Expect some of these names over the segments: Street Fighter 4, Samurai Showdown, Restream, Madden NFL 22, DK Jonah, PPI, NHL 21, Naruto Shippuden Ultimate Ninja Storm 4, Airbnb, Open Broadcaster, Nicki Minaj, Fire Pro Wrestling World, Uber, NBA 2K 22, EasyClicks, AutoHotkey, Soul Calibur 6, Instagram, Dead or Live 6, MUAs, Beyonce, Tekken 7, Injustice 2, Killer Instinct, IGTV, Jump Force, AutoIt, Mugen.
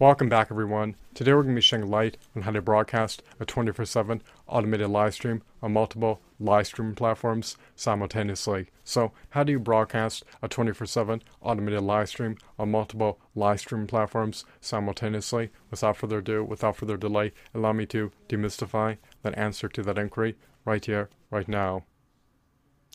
Welcome back everyone. Today we're going to be shedding light on how to broadcast a 24/7 automated live stream on multiple live streaming platforms simultaneously. So how do you broadcast a 24/7 automated live stream on multiple live streaming platforms simultaneously? Without further ado, without further delay, allow me to demystify that answer to that inquiry right here, right now.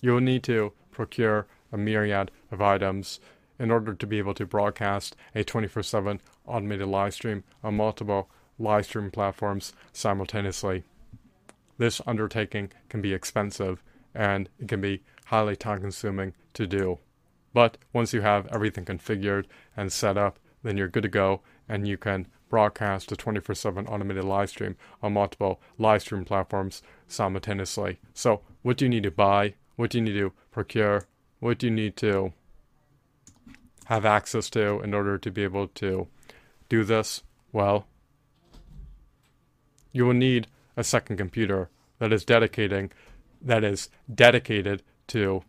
You'll need to procure a myriad of items in order to be able to broadcast a 24/7 automated live stream on multiple live stream platforms simultaneously. This undertaking can be expensive and it can be highly time consuming to do. But once you have everything configured and set up, then you're good to go and you can broadcast a 24/7 automated live stream on multiple live stream platforms simultaneously. So what do you need to buy? What do you need to procure? What do you need to have access to in order to be able to do this? Well, you will need a second computer that is dedicated to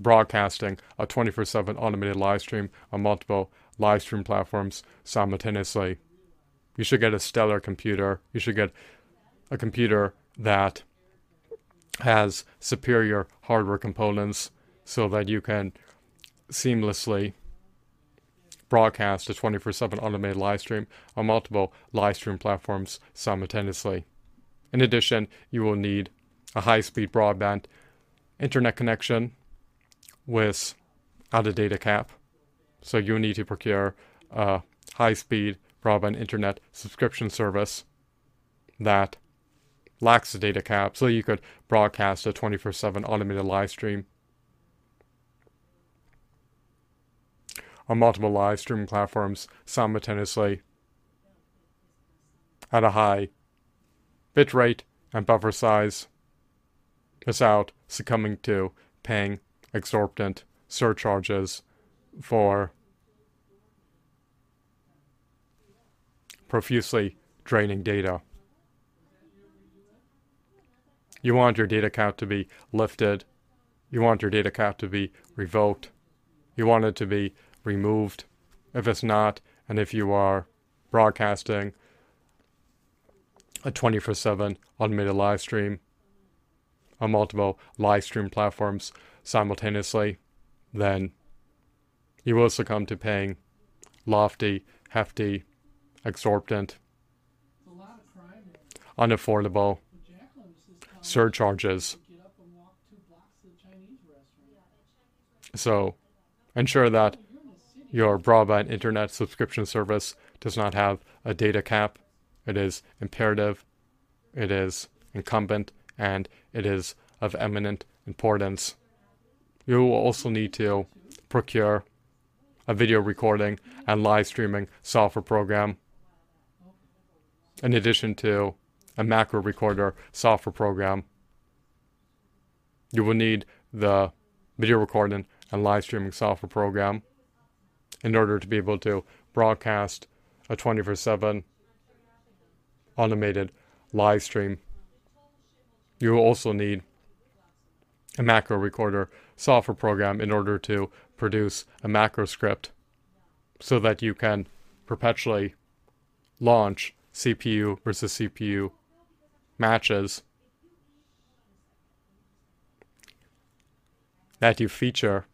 broadcasting a 24/7 automated live stream on multiple live stream platforms simultaneously. You should get a stellar computer. You should get a computer that has superior hardware components so that you can seamlessly broadcast a 24/7 automated live stream on multiple live stream platforms simultaneously. In addition, you will need a high-speed broadband internet connection with out-of-data cap. So you'll need to procure a high-speed broadband internet subscription service that lacks a data cap so you could broadcast a 24/7 automated live stream on multiple live streaming platforms simultaneously at a high bitrate and buffer size without succumbing to paying exorbitant surcharges for profusely draining data. You want your data cap to be lifted. You want your data cap to be revoked. You want it to be removed if it's not, and if you are broadcasting a 24/7 automated live stream on multiple live stream platforms simultaneously, then you will succumb to paying lofty, hefty, exorbitant, unaffordable surcharges. So ensure that your broadband internet subscription service does not have a data cap. It is imperative, it is incumbent, and it is of eminent importance. You will also need to procure a video recording and live streaming software program, in addition to a macro recorder software program. You will need the video recording and live streaming software program in order to be able to broadcast a 24/7 automated live stream. You will also need a macro recorder software program in order to produce a macro script so that you can perpetually launch CPU versus CPU matches that you feature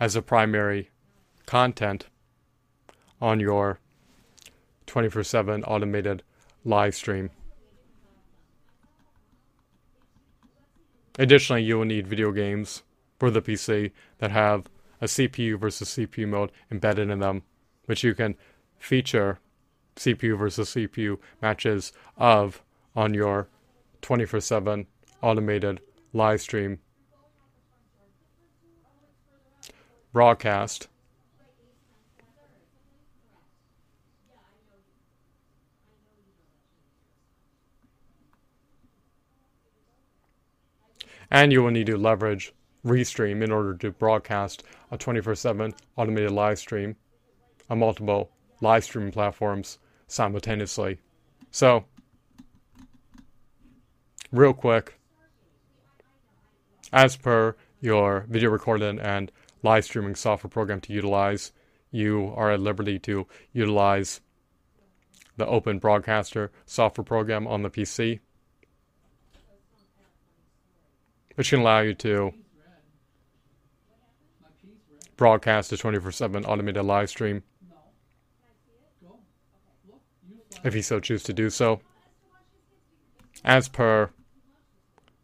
as a primary content on your 24/7 automated live stream. Additionally, you will need video games for the PC that have a CPU versus CPU mode embedded in them, which you can feature CPU versus CPU matches of on your 24/7 automated live stream broadcast. And you will need to leverage Restream in order to broadcast a 24/7 automated live stream on multiple live stream platforms simultaneously. So, real quick, as per your video recording and live streaming software program to utilize, you are at liberty to utilize the Open Broadcaster software program on the PC, which can allow you to broadcast a 24/7 automated live stream if you so choose to do so, as per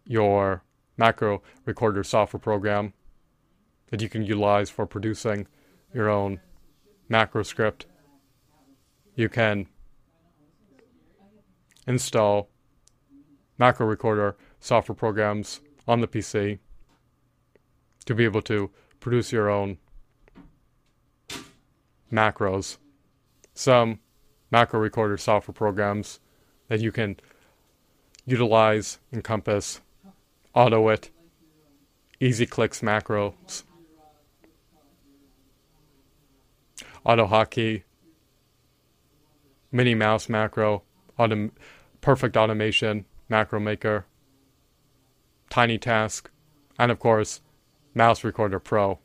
your macro recorder software program that you can utilize for producing your own macro script. You can install macro recorder software programs on the PC to be able to produce your own macros. Some macro recorder software programs that you can utilize encompass AutoIt, EasyClicks macros, AutoHotkey, Minnie Mouse macro, Perfect Automation macro maker, Tiny Task, and of course, Mouse Recorder Pro.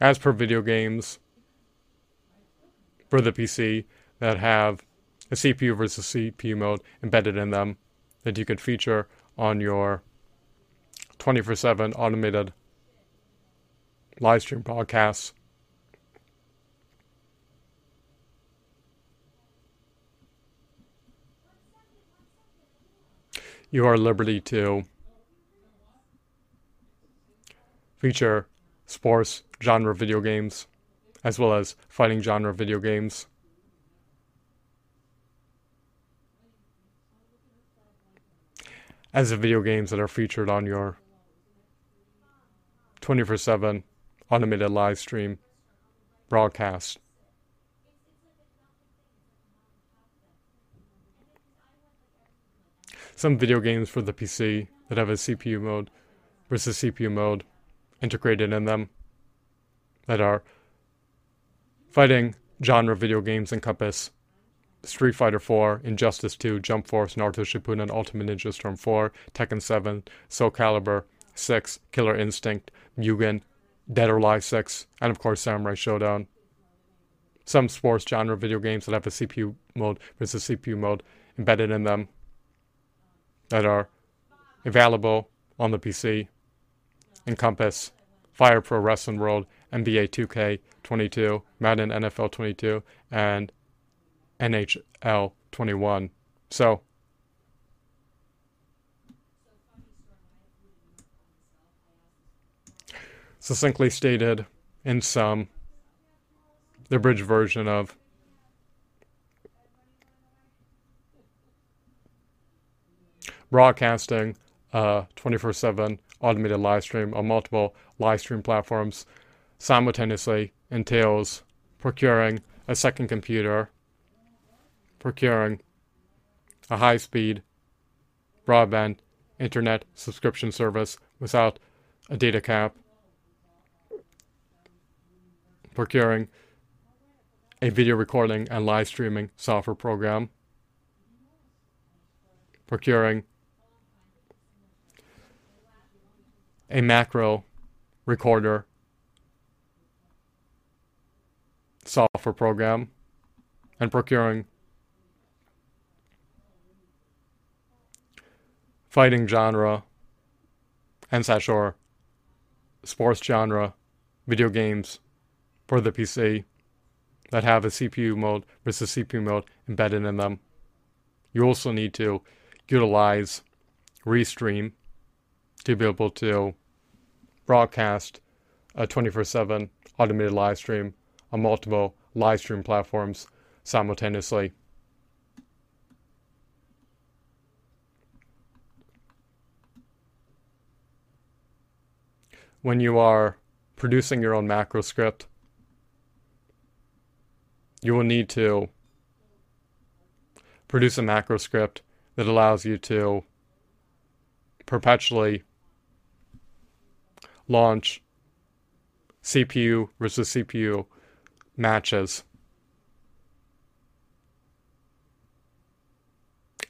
As per video games for the PC that have a CPU versus CPU mode embedded in them that you could feature on your 24/7 automated live stream broadcasts. You are at liberty to feature sports genre video games as well as fighting genre video games. As the video games that are featured on your 24/7 automated live stream broadcast. Some video games for the PC that have a CPU mode versus CPU mode integrated in them that are fighting genre video games encompass Street Fighter 4, Injustice 2, Jump Force, Naruto Shippuden Ultimate Ninja Storm 4, Tekken 7, Soul Calibur 6, Killer Instinct, Mugen, Dead or Live 6, and of course Samurai Showdown. Some sports genre video games that have a CPU mode versus CPU mode embedded in them that are available on the PC encompass Fire Pro Wrestling World, NBA 2K 22, Madden NFL 22, and NHL 21. So, succinctly stated, in sum, the abridged version of broadcasting 24/7 automated live stream on multiple live stream platforms simultaneously entails procuring a second computer, procuring a high-speed broadband internet subscription service without a data cap, procuring a video recording and live streaming software program, procuring a macro recorder software program, and procuring fighting genre and /or sports genre video games for the PC that have a CPU mode versus CPU mode embedded in them. You also need to utilize Restream to be able to broadcast a 24/7 automated live stream on multiple live stream platforms simultaneously. When you are producing your own macro script, you will need to produce a macro script that allows you to perpetually launch CPU versus CPU matches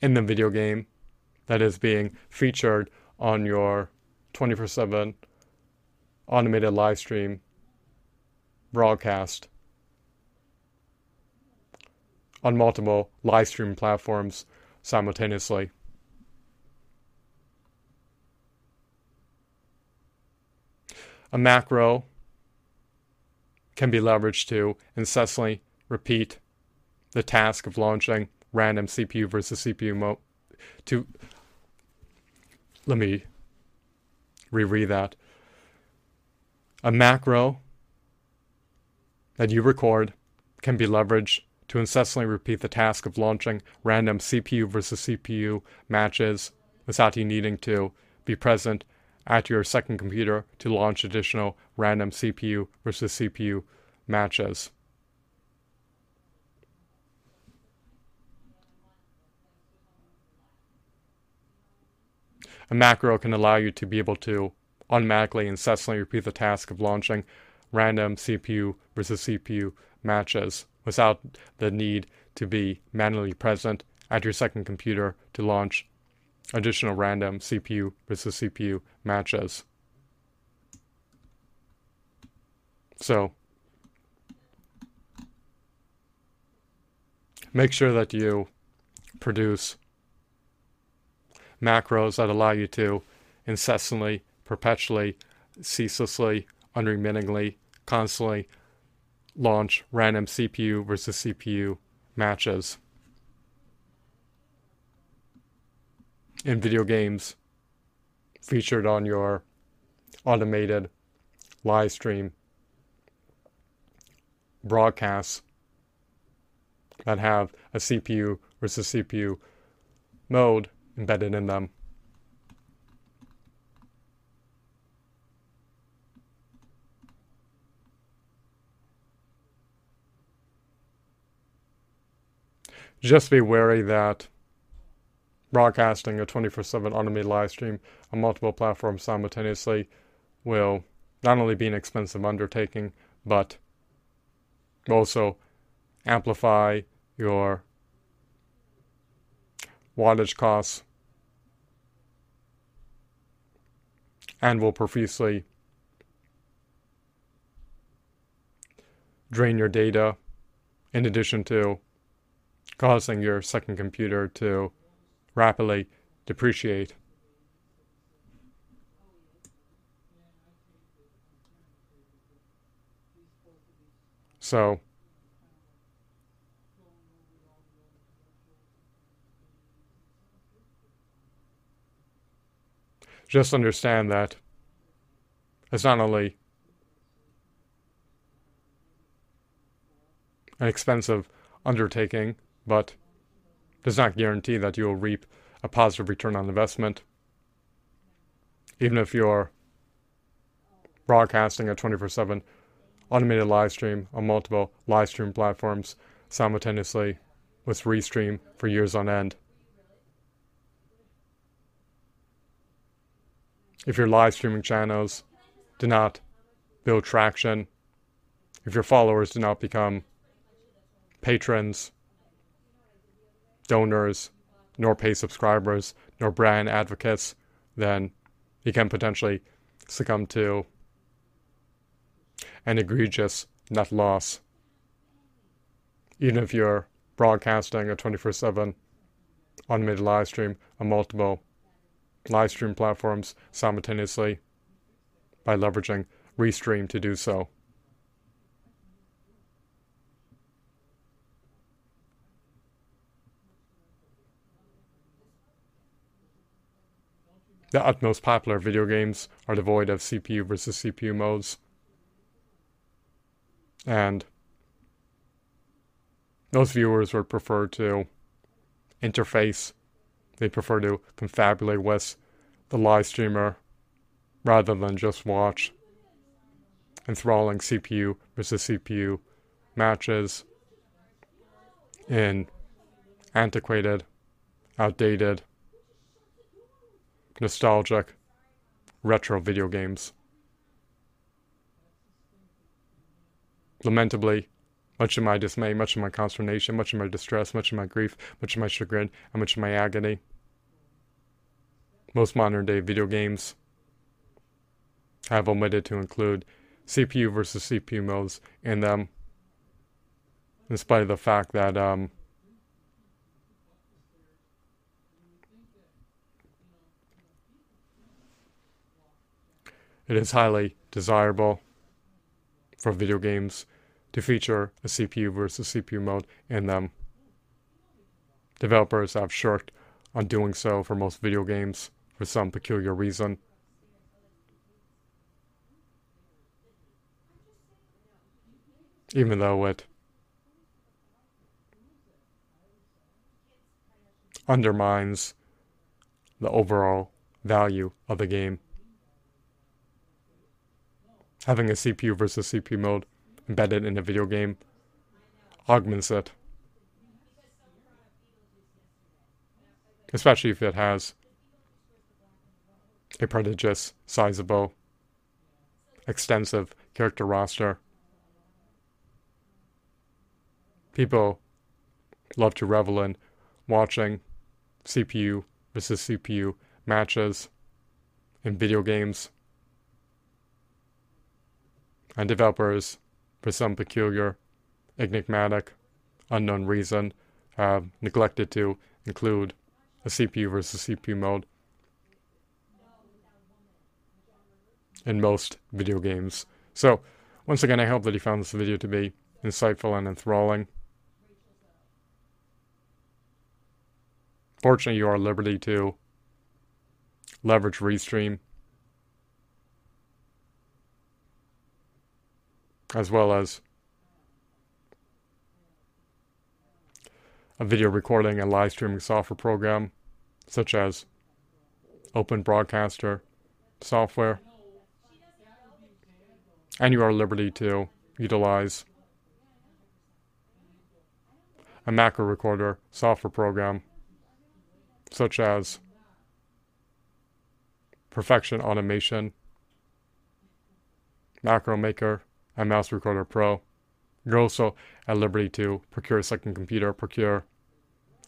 in the video game that is being featured on your 24/7 automated live stream broadcast on multiple live stream platforms simultaneously. A macro can be leveraged to incessantly repeat the task of launching random CPU versus CPU mode. Let me reread that. A macro that you record can be leveraged to incessantly repeat the task of launching random CPU versus CPU matches without you needing to be present at your second computer to launch additional random CPU versus CPU matches. A macro can allow you to be able to automatically, incessantly repeat the task of launching random CPU versus CPU matches without the need to be manually present at your second computer to launch additional random CPU versus CPU matches. So, make sure that you produce macros that allow you to incessantly, perpetually, ceaselessly, unremittingly, constantly launch random CPU versus CPU matches. In video games featured on your automated live stream broadcasts that have a CPU versus CPU mode embedded in them. Just be wary that broadcasting a 24/7 automated live stream on multiple platforms simultaneously will not only be an expensive undertaking, but also amplify your wattage costs and will profusely drain your data, in addition to causing your second computer to rapidly depreciate. So, just understand that it's not only an expensive undertaking, but does not guarantee that you will reap a positive return on investment. Even if you're broadcasting a 24/7 automated live stream on multiple live stream platforms simultaneously with Restream for years on end. If your live streaming channels do not build traction, if your followers do not become patrons, donors, nor pay subscribers, nor brand advocates, then you can potentially succumb to an egregious net loss. Even if you're broadcasting a 24/7 automated live stream on multiple live stream platforms simultaneously by leveraging Restream to do so. The utmost popular video games are devoid of CPU versus CPU modes. And those viewers would prefer to interface, they prefer to confabulate with the live streamer rather than just watch enthralling CPU versus CPU matches in antiquated, outdated, nostalgic, retro video games. Lamentably, much of my dismay, much of my consternation, much of my distress, much of my grief, much of my chagrin, and much of my agony, most modern day video games have omitted to include CPU versus CPU modes in them, in spite of the fact that it is highly desirable for video games to feature a CPU versus CPU mode in them. Developers have shirked on doing so for most video games for some peculiar reason. Even though it undermines the overall value of the game. Having a CPU versus CPU mode embedded in a video game augments it, especially if it has a prodigious, sizable, extensive character roster. People love to revel in watching CPU versus CPU matches in video games. And developers, for some peculiar, enigmatic, unknown reason, have neglected to include a CPU versus CPU mode in most video games. So, once again, I hope that you found this video to be insightful and enthralling. Fortunately, you are at liberty to leverage Restream, as well as a video recording and live streaming software program such as Open Broadcaster software, and you are at liberty to utilize a macro recorder software program such as Perfection Automation, Macro Maker, and Mouse Recorder Pro. You're also at liberty to procure a second computer, procure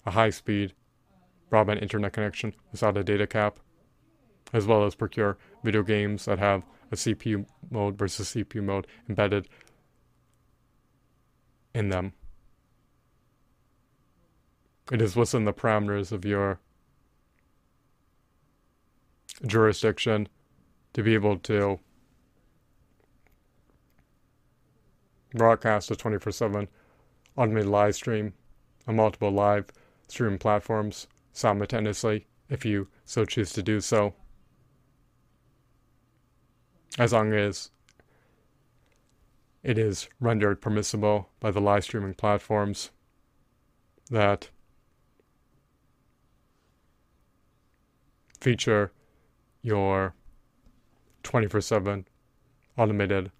a high-speed broadband internet connection without a data cap, as well as procure video games that have a CPU mode versus CPU mode embedded in them. It is within the parameters of your jurisdiction to be able to broadcast a 24/7 automated live stream on multiple live stream platforms simultaneously if you so choose to do so, as long as it is rendered permissible by the live streaming platforms that feature your 24/7 automated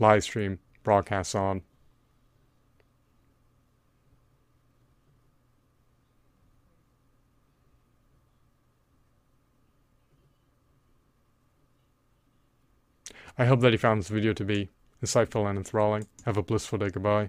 live stream broadcasts on. I hope that you found this video to be insightful and enthralling. Have a blissful day. Goodbye.